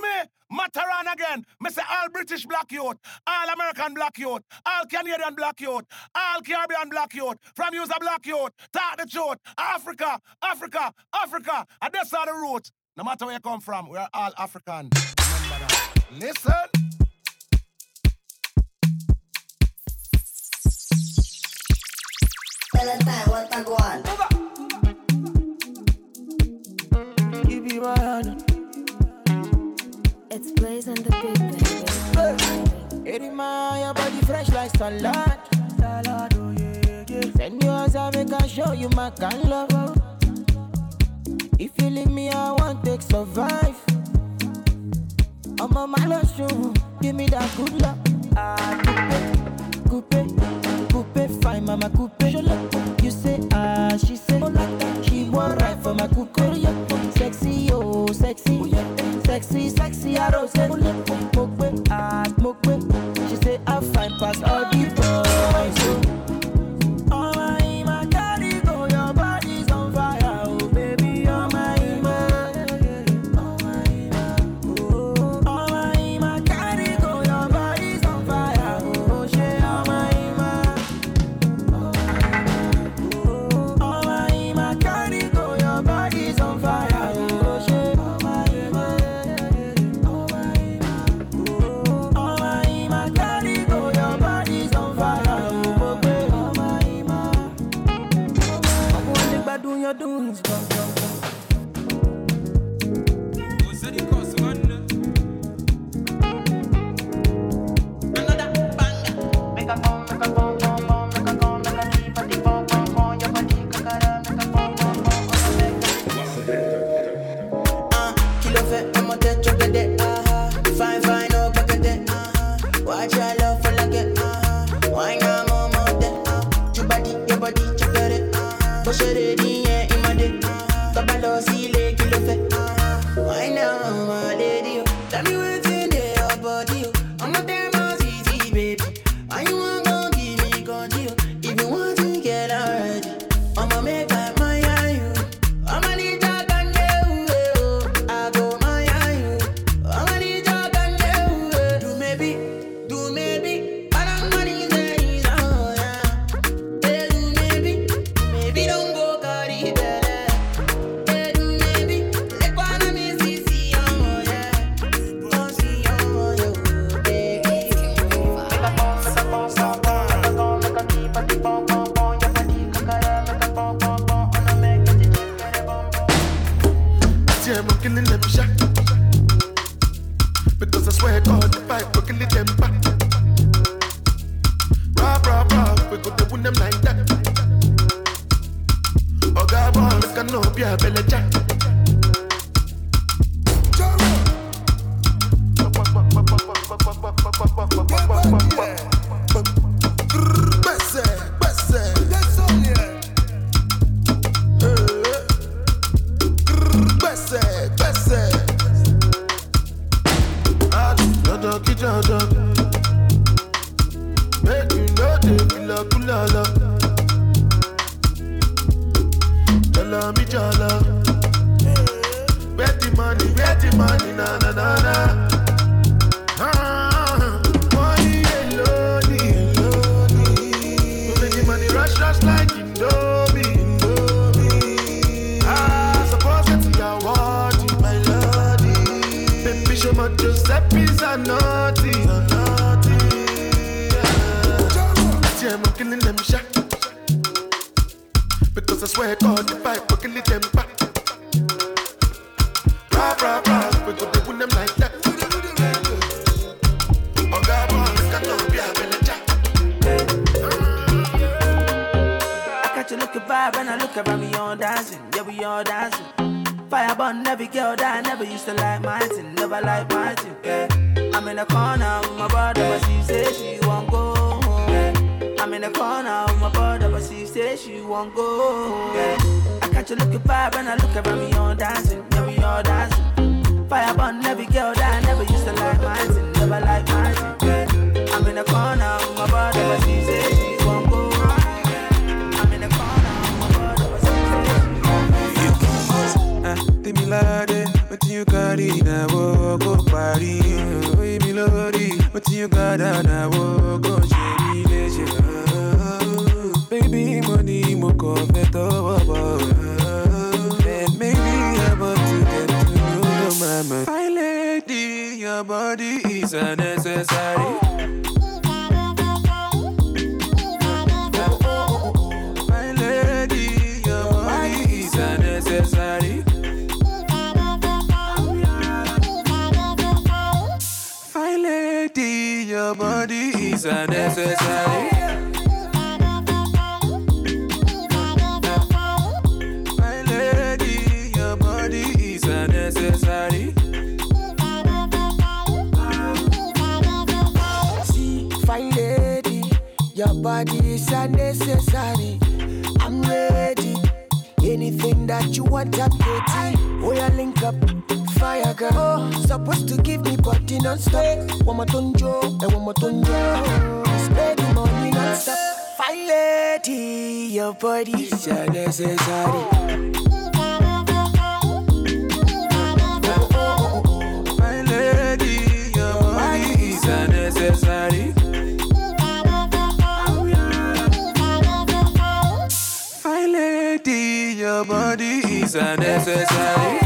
me? Mataran again. Me say all British black youth, all American black youth, all Canadian black youth, all Caribbean black youth, from use a black youth, talk the truth. Africa, Africa, Africa. And that's all the roots. No matter where you come from, we are all African. Remember that. Listen. It's Blaze and the Big Baby. Edema, your body fresh like salad. Salad, oh yeah, yeah. Send yours, I make a show you my kind lover. If you leave me, I won't take survive. I'm on my last show, give me that good luck. Ah, coupe, fine mama coupe. You say ah, she say she want right for my coupe. Sexy, oh sexy, sexy, I don't say ah, smoke. She say I fine past all the boys. All my daddy go, your body's on fire. Pati Uganda na wogo jerileje. Baby money moko veto wabo. Then maybe I'm about to get to know the mama. My lady, your body is unnecessary. Your body is unnecessary. My lady, your body is unnecessary. See, fine lady, your body is unnecessary. I'm ready. Anything that you want, I'm ready. We are link up. Fire girl, oh, supposed to give me body non-stop. One more tonjo, and one more tonjo. Spend the money non-stop. Fine lady, your body is unnecessary. Fine lady, your body is unnecessary. Fine lady, your body is unnecessary.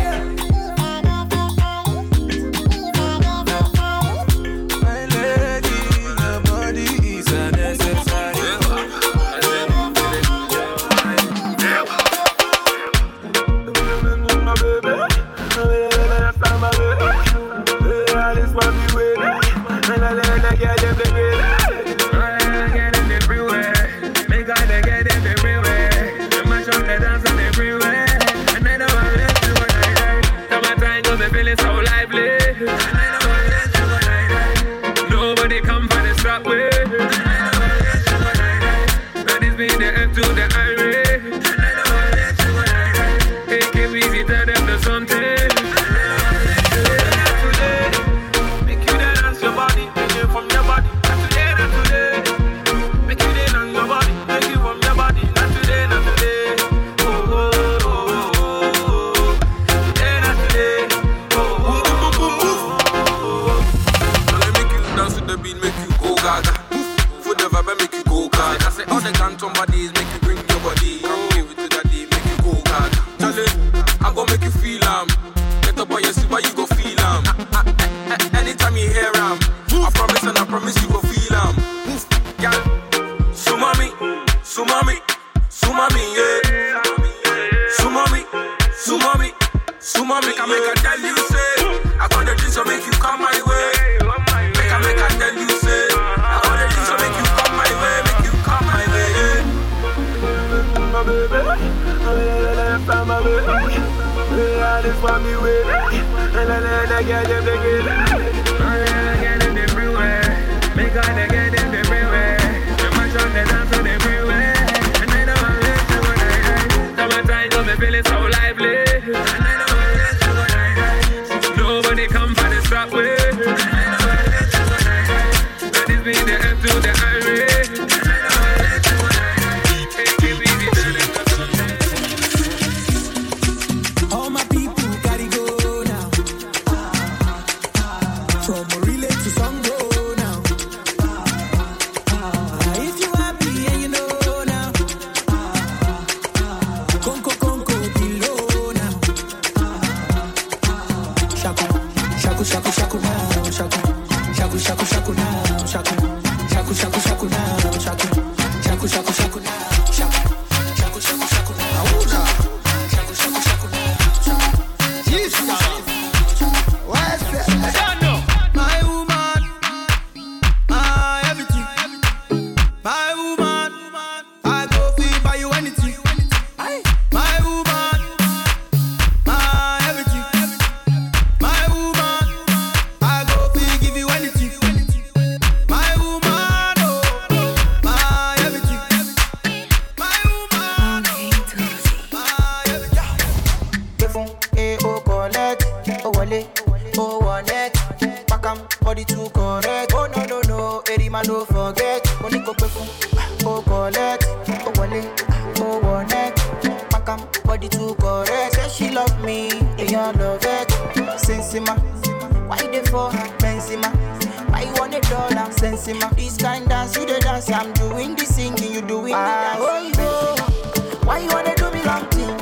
I want it all, I'm sensing my. This kind dance, you the dance, I'm doing the singing, you doing the dance. Oh, why you wanna do me long thing?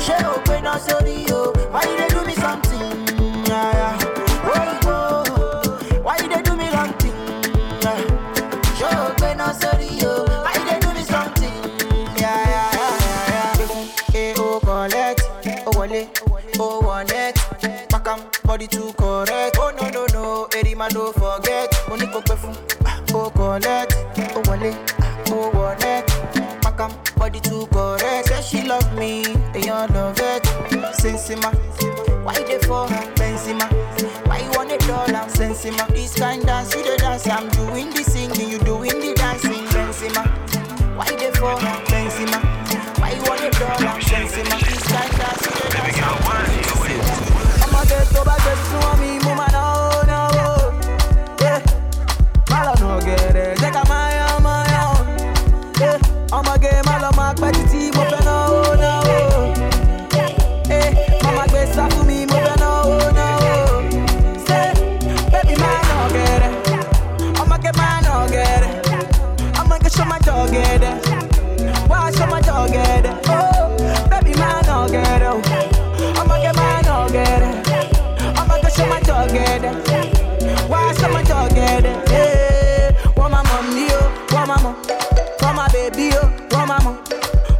She open us to you. Why you they do me something? Oh, why you they do me long thing? She open us to you. Why you they do me something? Yeah. Oh, collect, oh, wallet, oh, wallet. Body to correct. Oh no, Erima don't forget. Oni ko perfume. Oh collect. Oh wale. Oh wallet. Makam body to correct. Say she love me, they all love it. Sensima, why they for her? Benzema, why you want it all? I'm Sensima. This kind dance, you the dance. I'm doing the singing, you doing the dancing. Benzema, why they for her? Benzema, why you want it all? I'm Sensima. This kind dance, you the dance. Get over just know me, mama now. Yeah, I don't get it. Take a my own. Yeah, I'm a game, I love my body, team up and now. Hey, mama gets up to me, move and now. Say, baby, man, I'll get it. I'm a get mine, I'll get it. I'm gonna show my dog get it. Why show my dog get it? Oh, baby, man, I'll get it. I'm a get mine, I'll get it. My dog get it. Why should my dog get it? Hey, want my mom, oh, want my mom, want my baby, oh, want my mom,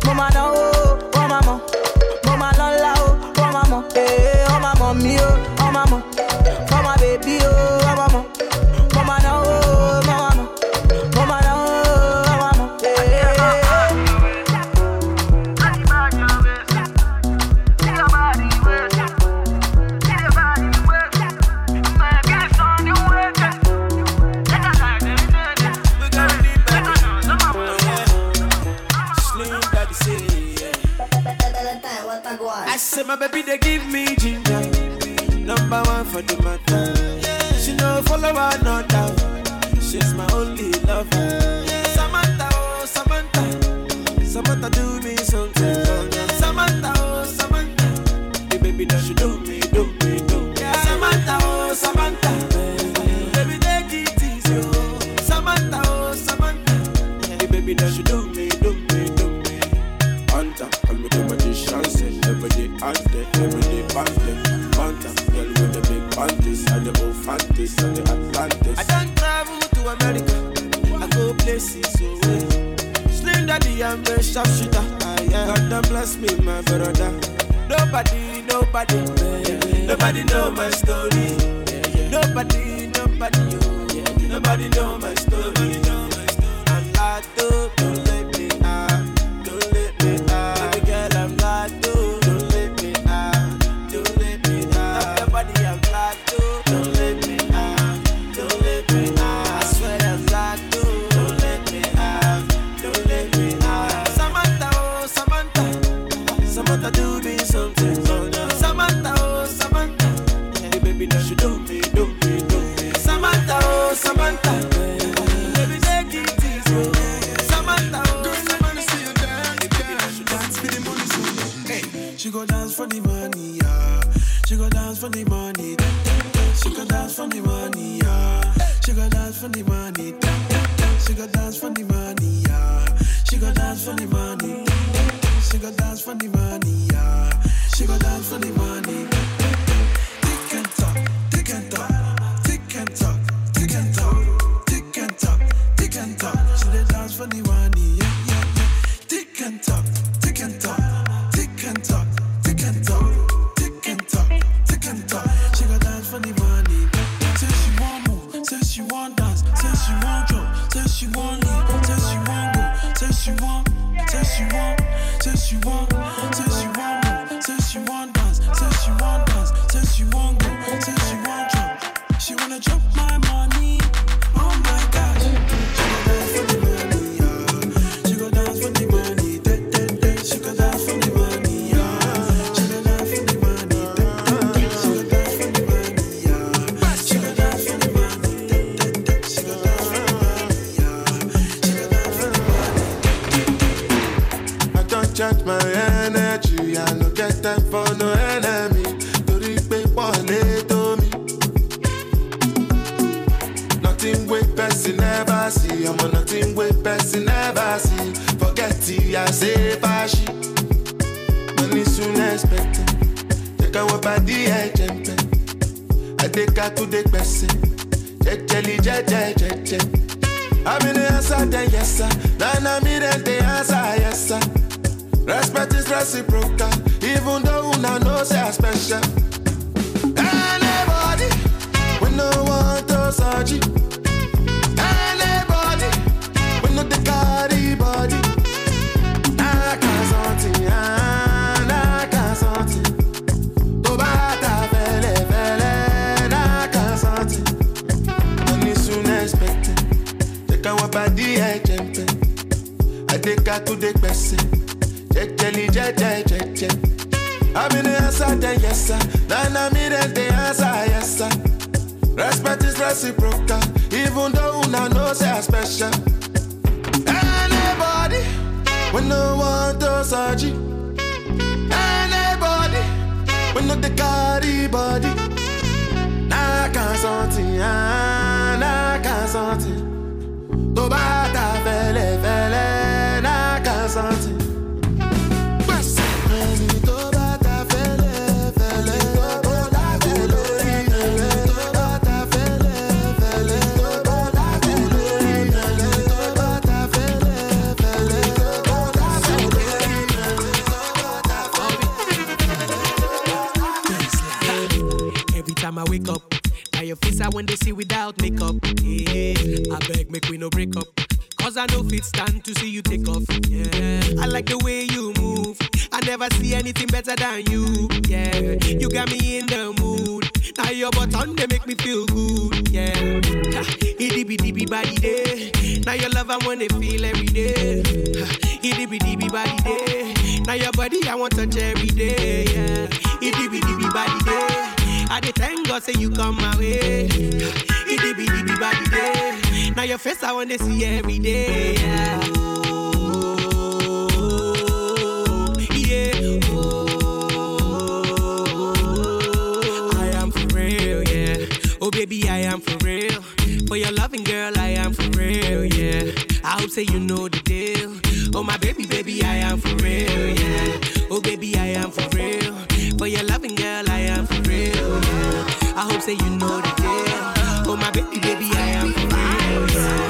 mama no, oh, want my mom, mama no la, oh, want my mom, hey, want my mommy, oh, want my mom, want my baby, oh, want my mom, mama no, oh, mama, mama no, oh, want my mom, hey. I said my baby they give me ginger, number one for the matter. Yeah. She no follower, no doubt. She's my only lover. Yeah. Samantha, oh Samantha, Samantha do me something. Yeah. Samantha, oh Samantha, the baby that she do me. Yeah. Samantha, oh Samantha. I don't travel to America, I go places away. Slim Daddy, I'm a sharpshooter. God don't bless me, my brother. Nobody know my story. Nobody know my story. I'm not dope, don't let me out. Baby girl, I'm not dope, don't let me out. Nobody, I'm not dope, don't let me out. She go dance for the money, yeah. She go dance for the money. She go dance for the money, yeah. She go dance for the money. She go dance for the money, yeah. She go dance for the money. She go dance for the money, yeah. She go dance for the money. Tick and tock, tick and tock, tick and tock, tick and tock, tick and tock, tick and tock. She dey dance for the money, yeah. Tick and tock, tick and tock. Says she want dance, says she want. serious, pashi. Money soon expected. Take a walk by the edge and I take a to the best. Check, check. I'm in the answer, then yes, sir. Nana, me, then the answer, yes, sir. Respect is reciprocal, even though I know say I'm special. Anybody, we no want to search it. Anybody, we no the carry body. I can't something, I can't something. To bata fele fele, I can't something. Money soon expected. Check out what body I jump in. I take out to the best. Check. I'm in the answer, then yes, sir. Nana, me, then the answer, yes, sir. Respect is reciprocal, even though I know say I'm special. Anybody, we no want to search. Anybody, we no the carry body. I can't something. To bata fele, I can't something. I wake up, now your face I when they see without makeup. Yeah, I beg make we no break up, cause I know fit stand to see you take off. Yeah, I like the way you move. I never see anything better than you. Yeah, you got me in the mood. Now your button they make me feel good. Yeah, itty bitty body day. Now your love I wanna feel every day. Itty bitty body day. Now your body I want touch every day. Yeah, itty bitty body day. I dey thank God say you come my way. Itty bitty body day. Now your face I wanna see every day. Yeah. Oh, I am for real, yeah. Oh baby, I am for real. For your loving girl, I am for real, yeah. I hope say you know the deal. Oh my baby, I am for real, yeah. Oh baby, I am for real. For your loving girl, I am for real, yeah. I hope say you know the deal. Oh my baby, I am for real, yeah.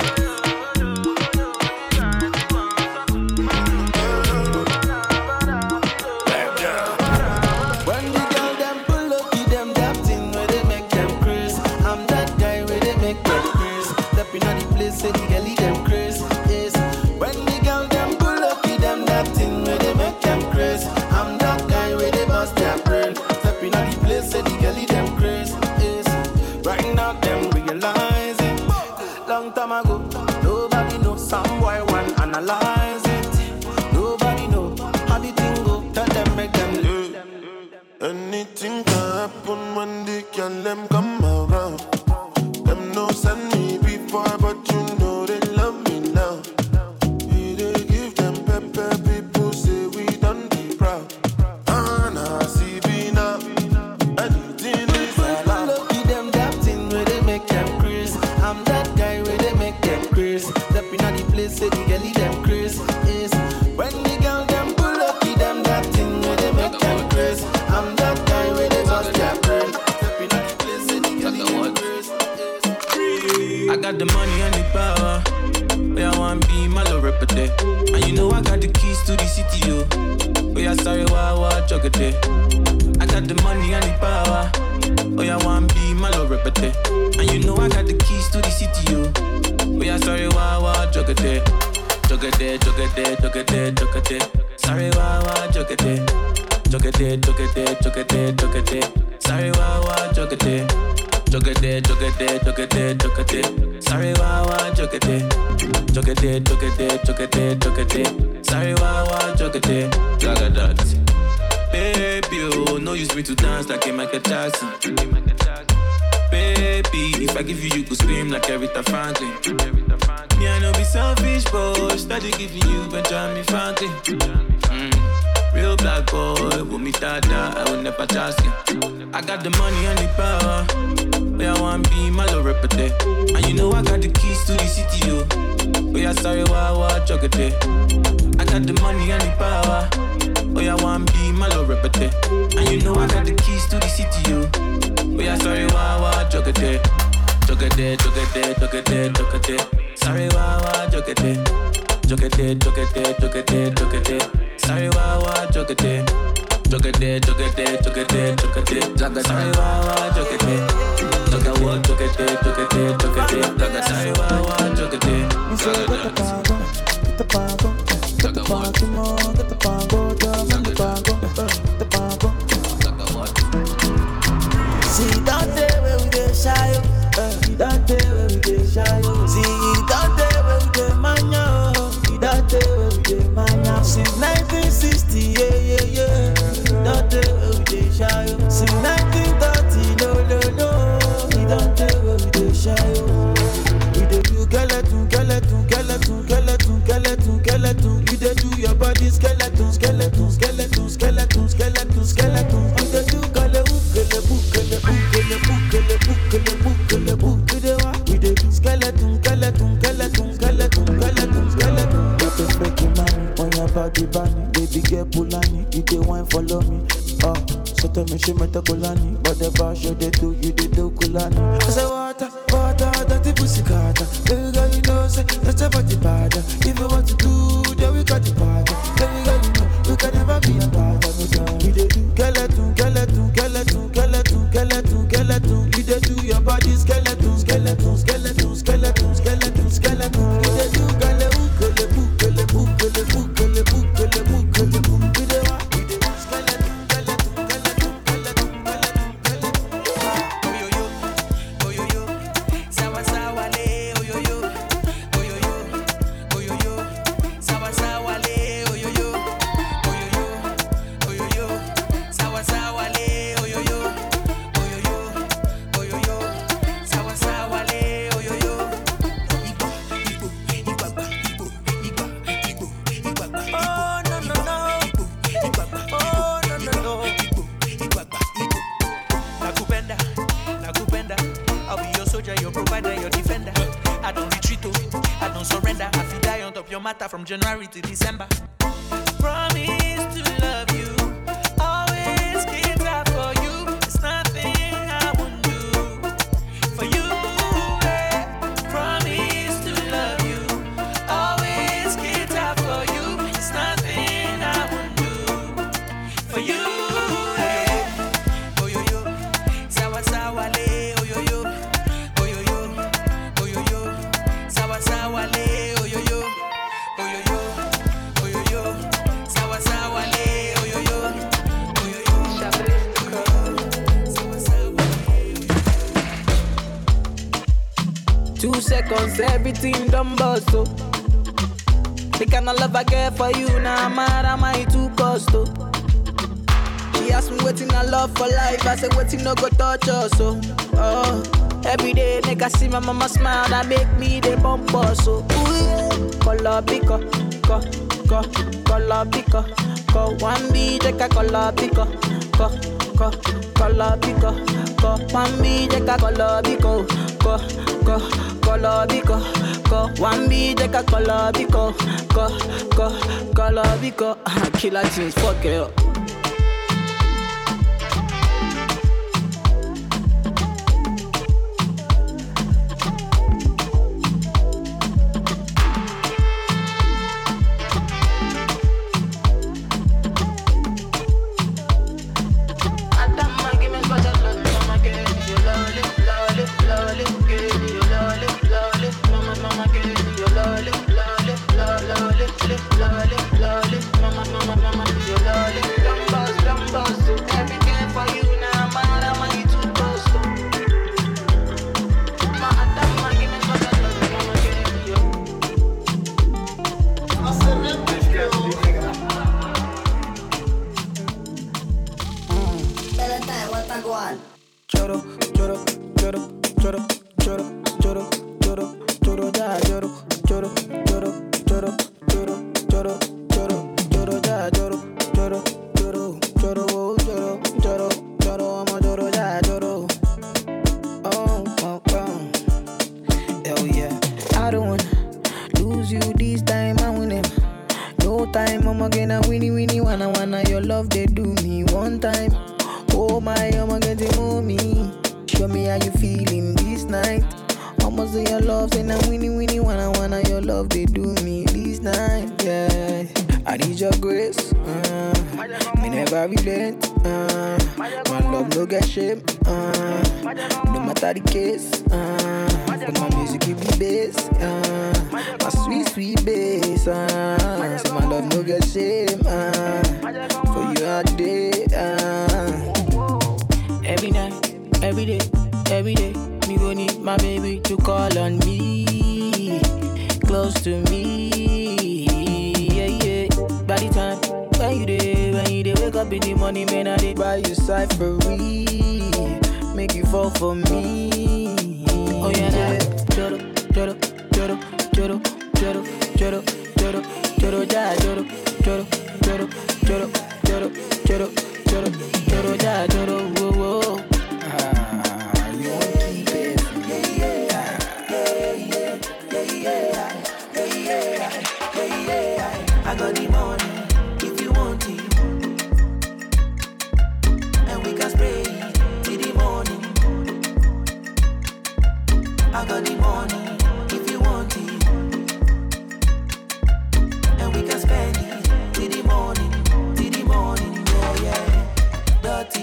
I yeah, sorry, wah, chocolate. I got the money and the power. Oh, yeah, one be my love repete. And you know I got the keys to the city, you. Oh, yeah, sorry, wah, chocolate. Chocolate. Sorry, wah, chocolate. Chocolate. Sorry, wah, chocolate. Since 1960, yeah. Don't tell where we dey shy. Since 1930, no. We don't tell where we dey shy. We dey do skeleton. You dey do your body skeleton. We dey do kele book. We dey do skeleton. Body bunny, baby girl Pulani, you dey wine follow me. Oh, so tell me she met a Kulani, but the bar show they do, you they do Kulani. I say water, that the pussy cutter. Baby girl, you know say that's a body badder. If you want to do, then we got the party. Baby girl, you know we can never be a badder. We dey do skeleton. We dey do your body skeleton. We dey do from January to December. Promise to love you, always give that for you. There's nothing I won't do for you. Promise to love you, always give that for you. There's nothing I won't do for you. Oyoyo, sawa sawa le, oyoyo, sawa sawa le. Seconds, everything done bust, oh. The kind of love I get for you, now I'm mad, I might too cost, oh. She asked me waiting I love for life, I said waiting no go touch us, oh. Oh, every day, nigga see my mama smile, that make me the bump us, oh. Ooh, yeah. Color picker, color picker, one be check a color picker, color picker, one be check a color picker. Go, one be the Kakolabico, Kolabico, Killer Jeans, fuck it up. I don't wanna lose you. how you feeling this night? How much do your love? Say now, winnie, wanna your love. They do me this night, yeah. I need your grace, me never relent, my love no get shame, no matter the case, but my music give me bass, my sweet bass, so my love no get shame, for you all day, Every night, every day, me go need my baby to call on me, close to me, yeah. By the time when you dey wake up in the morning, man, I dey buy you cyphery, make you fall for me. Oh yeah, joro, whoa. You won't keep it. Yeah. I got the money. I got the money if you want it, and we can spend it till the morning, oh yeah. Dirty,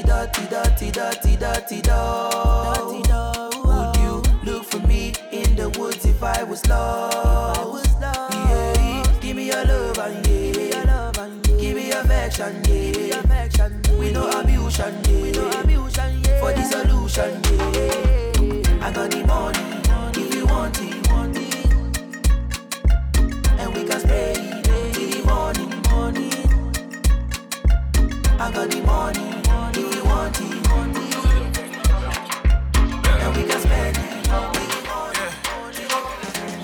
would you look for me in the woods if I was lost? Yeah, give me your love and yeah, give me your affection, yeah. We no ambition, yeah, for the solution, yeah. I got the money, if you want it, and we can spray it till the morning. I got the money, if you want it, and we can spray it till the morning.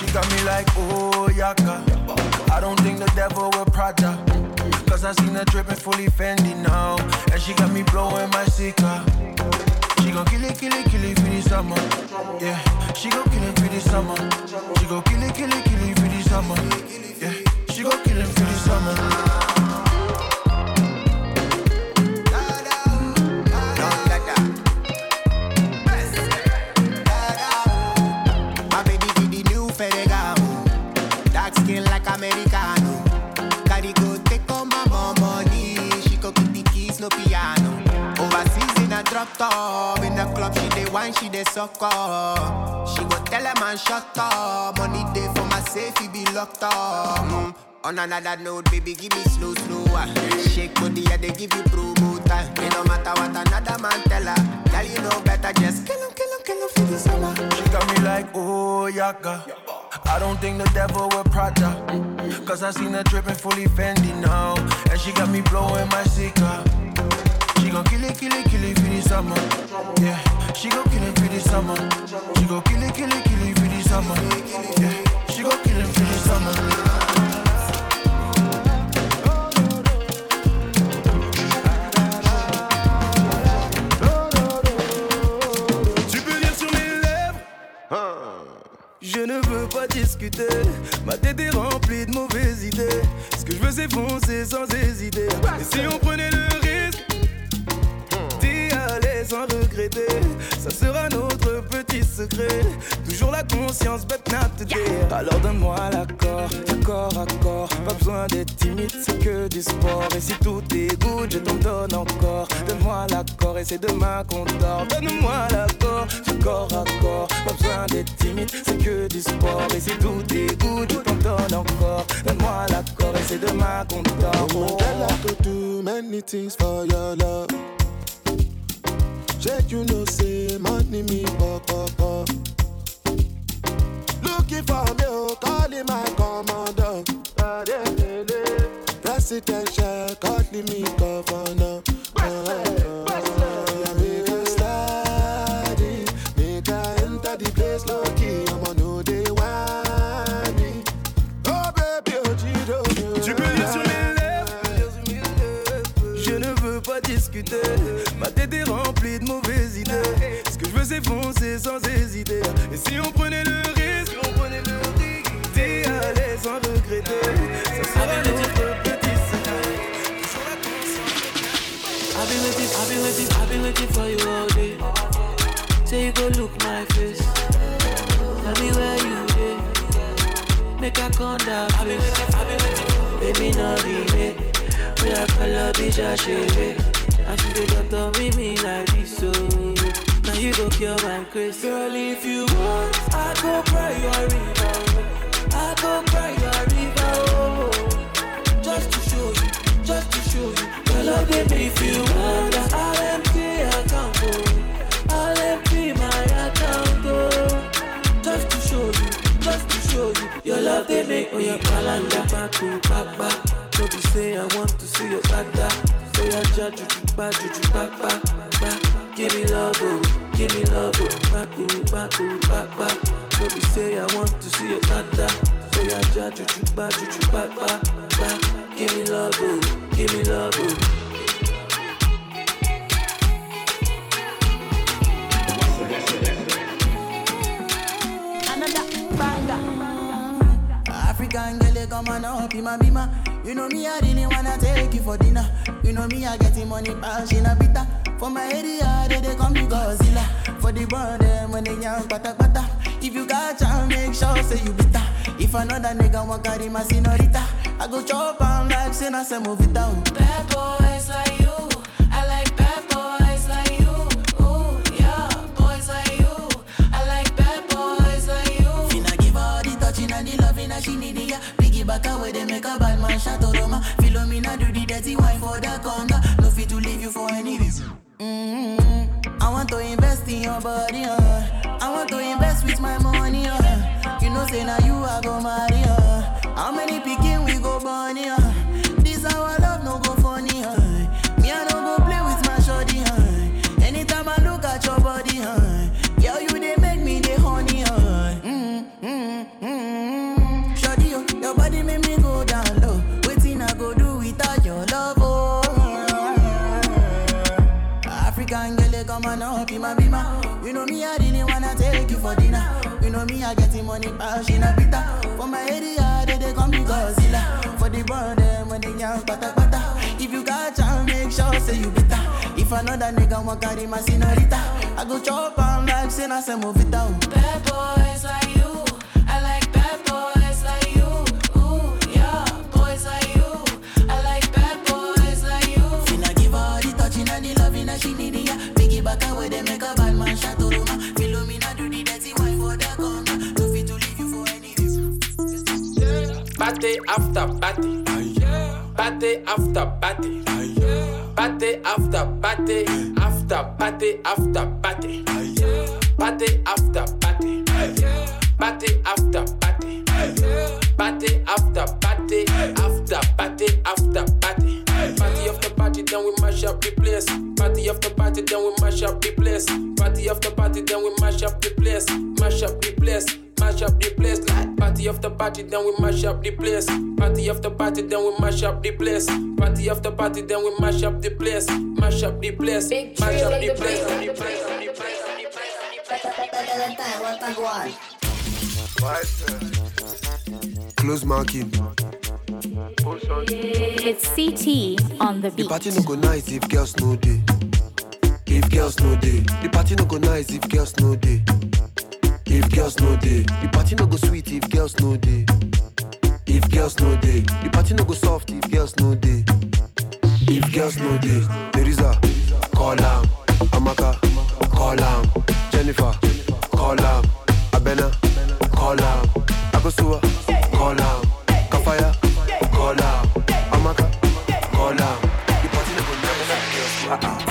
She got me like, oh, yaka, I don't think the devil will Prada, cause I seen her dripping fully Fendi now, and she got me blowing my cigar. She gon' kill it for the summer. Yeah, she gon' kill it for the summer. She gon' kill it for the summer. Yeah, she gon' kill it for the summer. My baby be the new Ferragamo. Dark skin like Americano. Cardi go take all my money. She go get the keys, no piano. Overseas in a drop top, in the club she dey wine, she dey suck up. She go tell a man shut up, money day for my safe, he be locked up. On another note, baby give me slow. Shake body, yeah, they give you promo time. It no matter what another man tell her, girl you know better, just kill him for the summer. She got me like, oh yaka, I don't think the devil will Prada, cause I seen her dripping fully Fendi now, and she got me blowing my cigar. She gon' kill it for the summer. Yeah, she gon' kill it for the summer. She gon' kill it for the summer. Yeah, she gon' kill it for the summer. Tu peux lire sur mes lèvres. Je ne veux pas discuter. Ma tête est remplie de mauvaises idées. Ce que je veux c'est foncer sans hésiter. Et si on prenait le risque, sans regretter, ça sera notre petit secret. Toujours la conscience bête n'a te dire. Alors donne-moi l'accord, accord. Pas besoin d'être timide, c'est que du sport. Et si tout est good, je t'en donne encore. Donne-moi l'accord et c'est demain qu'on dort. Donne-moi l'accord, accord. Pas besoin d'être timide, c'est que du sport. Et si tout est good, je t'en donne encore. Donne-moi l'accord et c'est demain qu'on dort. Oh, I could do many things for your love. Check, you know, say, money me, pop. Looking for me, calling my commander. Presidential, calling me governor. Make a study, make a enter the place, lucky, I'm on no day one. Oh baby, oh Giro, tu me lis sur mes lèvres. Je ne veux pas discuter. Ma tête est remplie de mauvaises idées. Ce que je veux c'est foncer sans hésiter. Et si on prenait le risque, t'es à l'aise sans regretter. Ça sera notre petit secret. I've been waiting for you all day. So you go look my face. Tell me where you dey. Make I come down face. Baby, no be me. We are color bitch, I shave. I should be done to me like this, so now you go cure my craze. Girl, if you want, I go cry your river. I go cry your river. Just to show you, just to show you. Girl, oh baby, if you want, I'll empty account. I'll empty my account, oh. Just to show you, just to show you. Your love they make me your calendar. Back to back back. So you say I want to see your back back. So I judge you back, juju back back back. Give me love, oh, give me love, oh. Back to back to back back. So you say I want to see your back back. So I judge you back, juju back back back. Give me love, oh, give me love, oh. African girl, come on up, Bima Bima. You know me, I really wanna take you for dinner. You know me, I getting money, passion, a bitter. For my area, they call me Godzilla. For the world, when they young, pata pata. If you got chance, make sure say you bitter. If another nigga want carry my senorita, I go chop on like sin, I say move it down. Bad boys like you, I like bad boys like you. Ooh, yeah, boys like you, I like bad boys like you. Finna give all the touching and the loving and she need it, yeah. Piggyback away, they make a bad man shot to Roma. Philomena do the dirty wine for the conga. No fit to leave you for any reason. I want to invest in your body, I want to invest with my money, You know say now you are go marry, How many picking we go bunny, This our love no go funny, Me I no go play with my shorty, Anytime I look at your body, Girl, you they make me the honey, Shorty, your body make me go down low. Waiting I go do without your love, African girl, come on up, Bima Bima. You know me, I didn't wanna take you for dinner. You know me, I getting money, passion, a bitter. For my area, they call me Godzilla. For the world, when they young, pata pata. If you got chance, make sure say you bitter. If another nigga want carry my senorita, I go chop on like sin, I say move it down. Bad boys like you, I like bad boys like you. Ooh, yeah, boys like you, I like bad boys like you. Finna give all the touching and the loving that she need, yeah. Piggyback away, they make a bad man shot to Roma. Philomena do the dirty wine for the corner. No fit to leave you for any reason. Party after party, party after party, party after party, after party after party, party after party, party after party, party after party, after party after party. Party after party, then we mash up the place. Party after party, then we mash up the place. Party after party, then we mash up the place. Mash up the place, mash up the place. Like party after party, then we mash up the place. Party after party, then we mash up the place. Party after party, then we mash up the place. Mash up the place, mash up the place. Close marking. It's CT on the beat. The party no go nice if girls no day. If girls no day. The party no go nice if girls no day. If girls no day. The party no go sweet if girls no day. If girls no day. The party no go soft if girls no day. If girls no day. There is a call am, Amaka, call am, Jennifer, call am, Abena, call am, Akosua, call am, Kafaya, call am, Amaka, call am. The party no go nice if girls no day.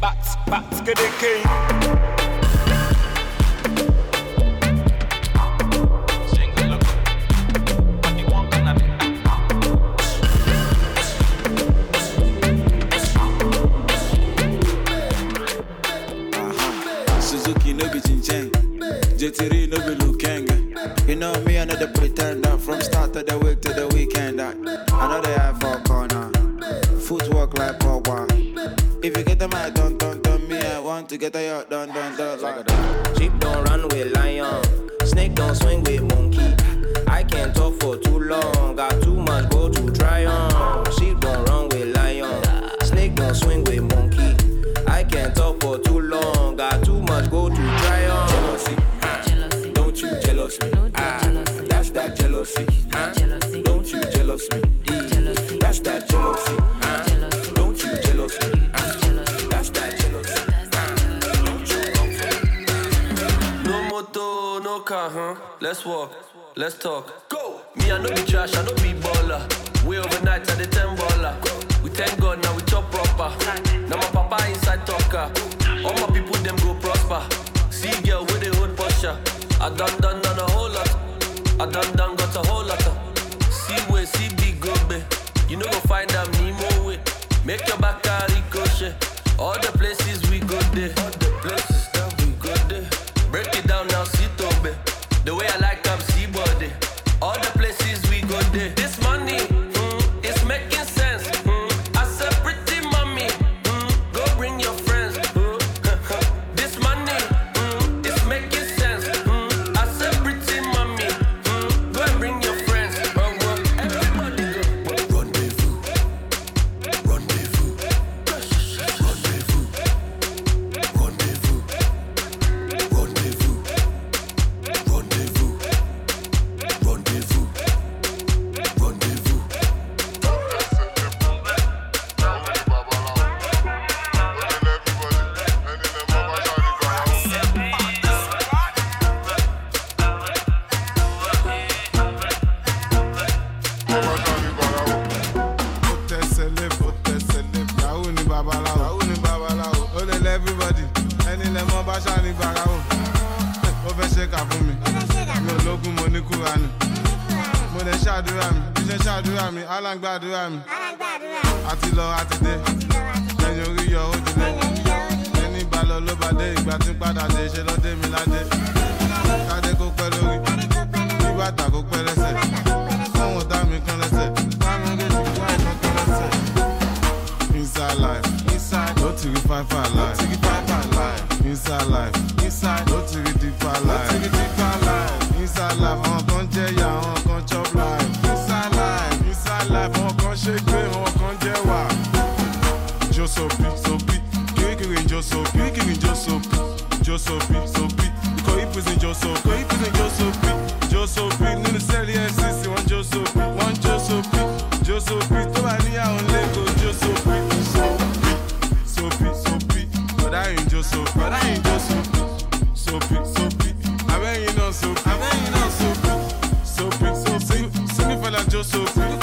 Back, back, get the king. Suzuki, no be Jinjang. J3, no be Lukanga. You know me, another pretender. From start of the week to the weekend. Another eye for corner. Footwork like power. If you get a mic, don't me. I want to get a yacht, don't like that. Sheep don't run with lion. Snake don't swing with monkey. I can't talk for too long. Got too much go to try on. Sheep don't run with lion. Snake don't swing with monkey. I can't talk for too long. Got too much go to try on. Jealousy, jealousy. Don't you jealous me? That's that jealousy. Jealousy. Don't you jealous me? Jealousy. That's that jealousy. Jealousy. Don't you jealous me? That's that jealousy. Don't you jealous me? No motor, no car, huh? Let's walk. Let's talk. Go. Me, I know be trash, I know be baller. We overnight at the $10. Go. We thank God now we chop proper. Now my papa inside talker. All my people them go prosper. See girl with the old posture. I done a whole lot. I done got a whole lot. See way, see big go be. You know go find them Nemo way. Make your back carry crochet. All the places we go there. All the places that we go there. Break it down now, see Tobe. The way I like them, see body. All the places we go there. This money, it's making sense. I said pretty mommy, go bring your friends. This money, it's making sense. I said pretty mommy, go bring your friends. Everybody go. Rendezvous, rendezvous, rendezvous, rendezvous, rendezvous. Rendezvous, rendezvous, rendezvous. Everybody, any name of Bashani Barao, Overshaka for me, your local Monikuran, Monesha Duram, Bisha Durami, Alan Baduram, Atilo Atide, then you read your own today. Any Baloloba day, Batimpada, Shelo de Milade, Kadeko Pelori, Ibatako Pelese, Someone Dami Colese, Family, Colese. Inside life. Inside, no to revive our life. Inside life, inside, no to revive our life. Inside life, on can't jay, on can't chop life. Inside life, on can't shake, on can't jay. Wow, Josopi, Josopi, Josopi, because he was in Josopi, Josopi, no necessarily exist. One Josopi, Josopi, to any on Lego, Josopi. Soapy, but I ain't just soap, soapy. I mean, you know, soapy. Soapy, for that just soapy, soapy.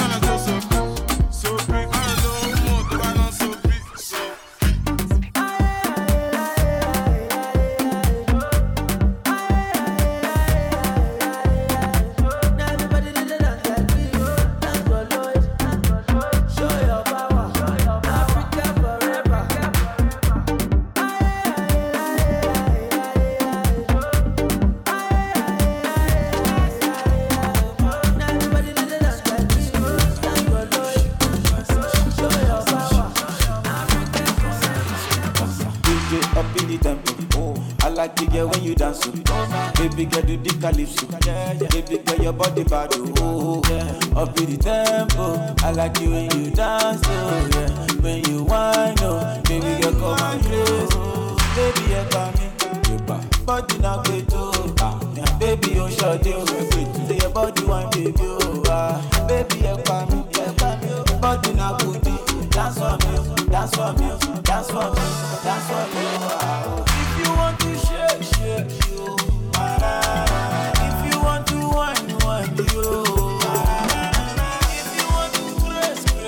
Baby girl do the calypso, baby girl your body bad, oh yeah. Up in the tempo, I like you when you dance, oh yeah. When you whine, oh, baby girl come and crazy, baby girl come in, body now great, oh, baby you short, oh, your body wine, baby, oh, baby girl come in, body now good, dance for me, dance for me, dance for me, dance for me, oh. If you want to shake, you. If you want to wine, you. If you want to dress, you.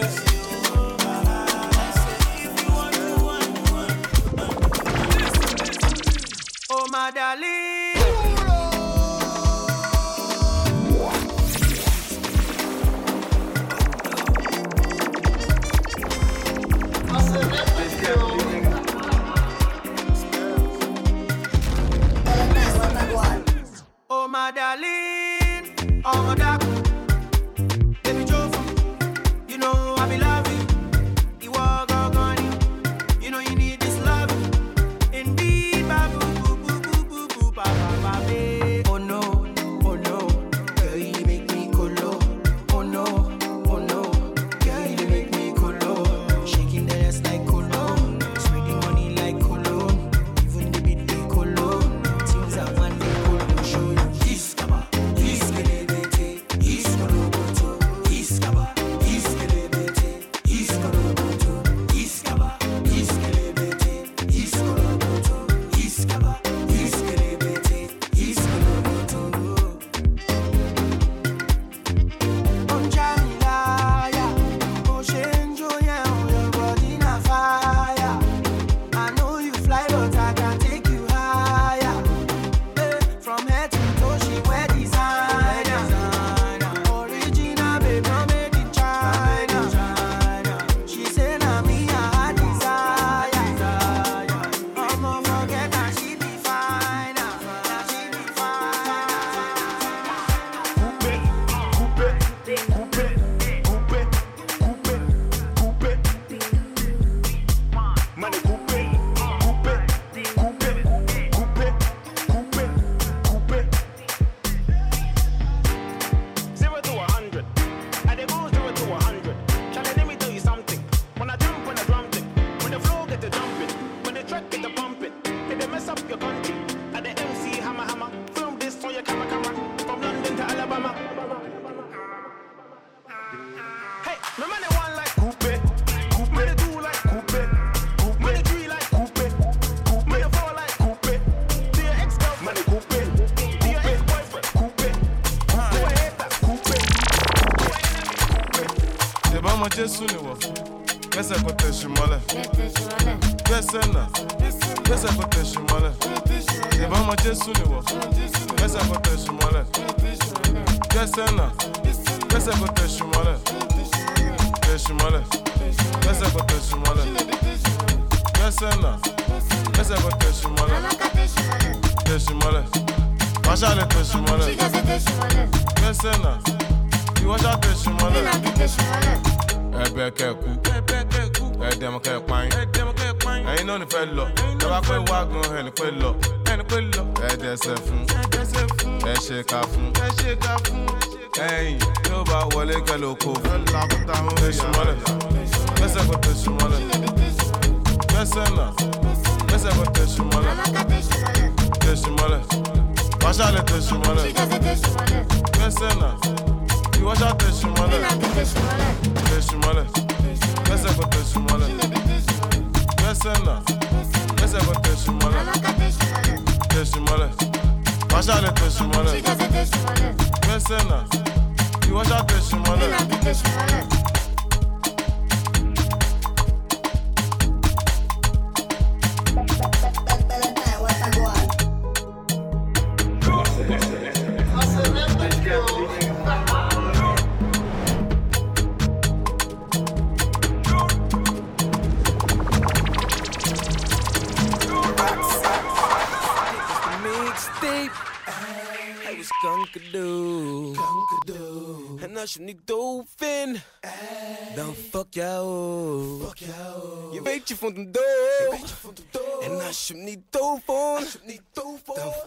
I say, if you want to wine. Oh, my darling. darling, oh darling.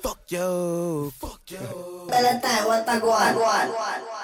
Fuck yo. Bella time, what I go on.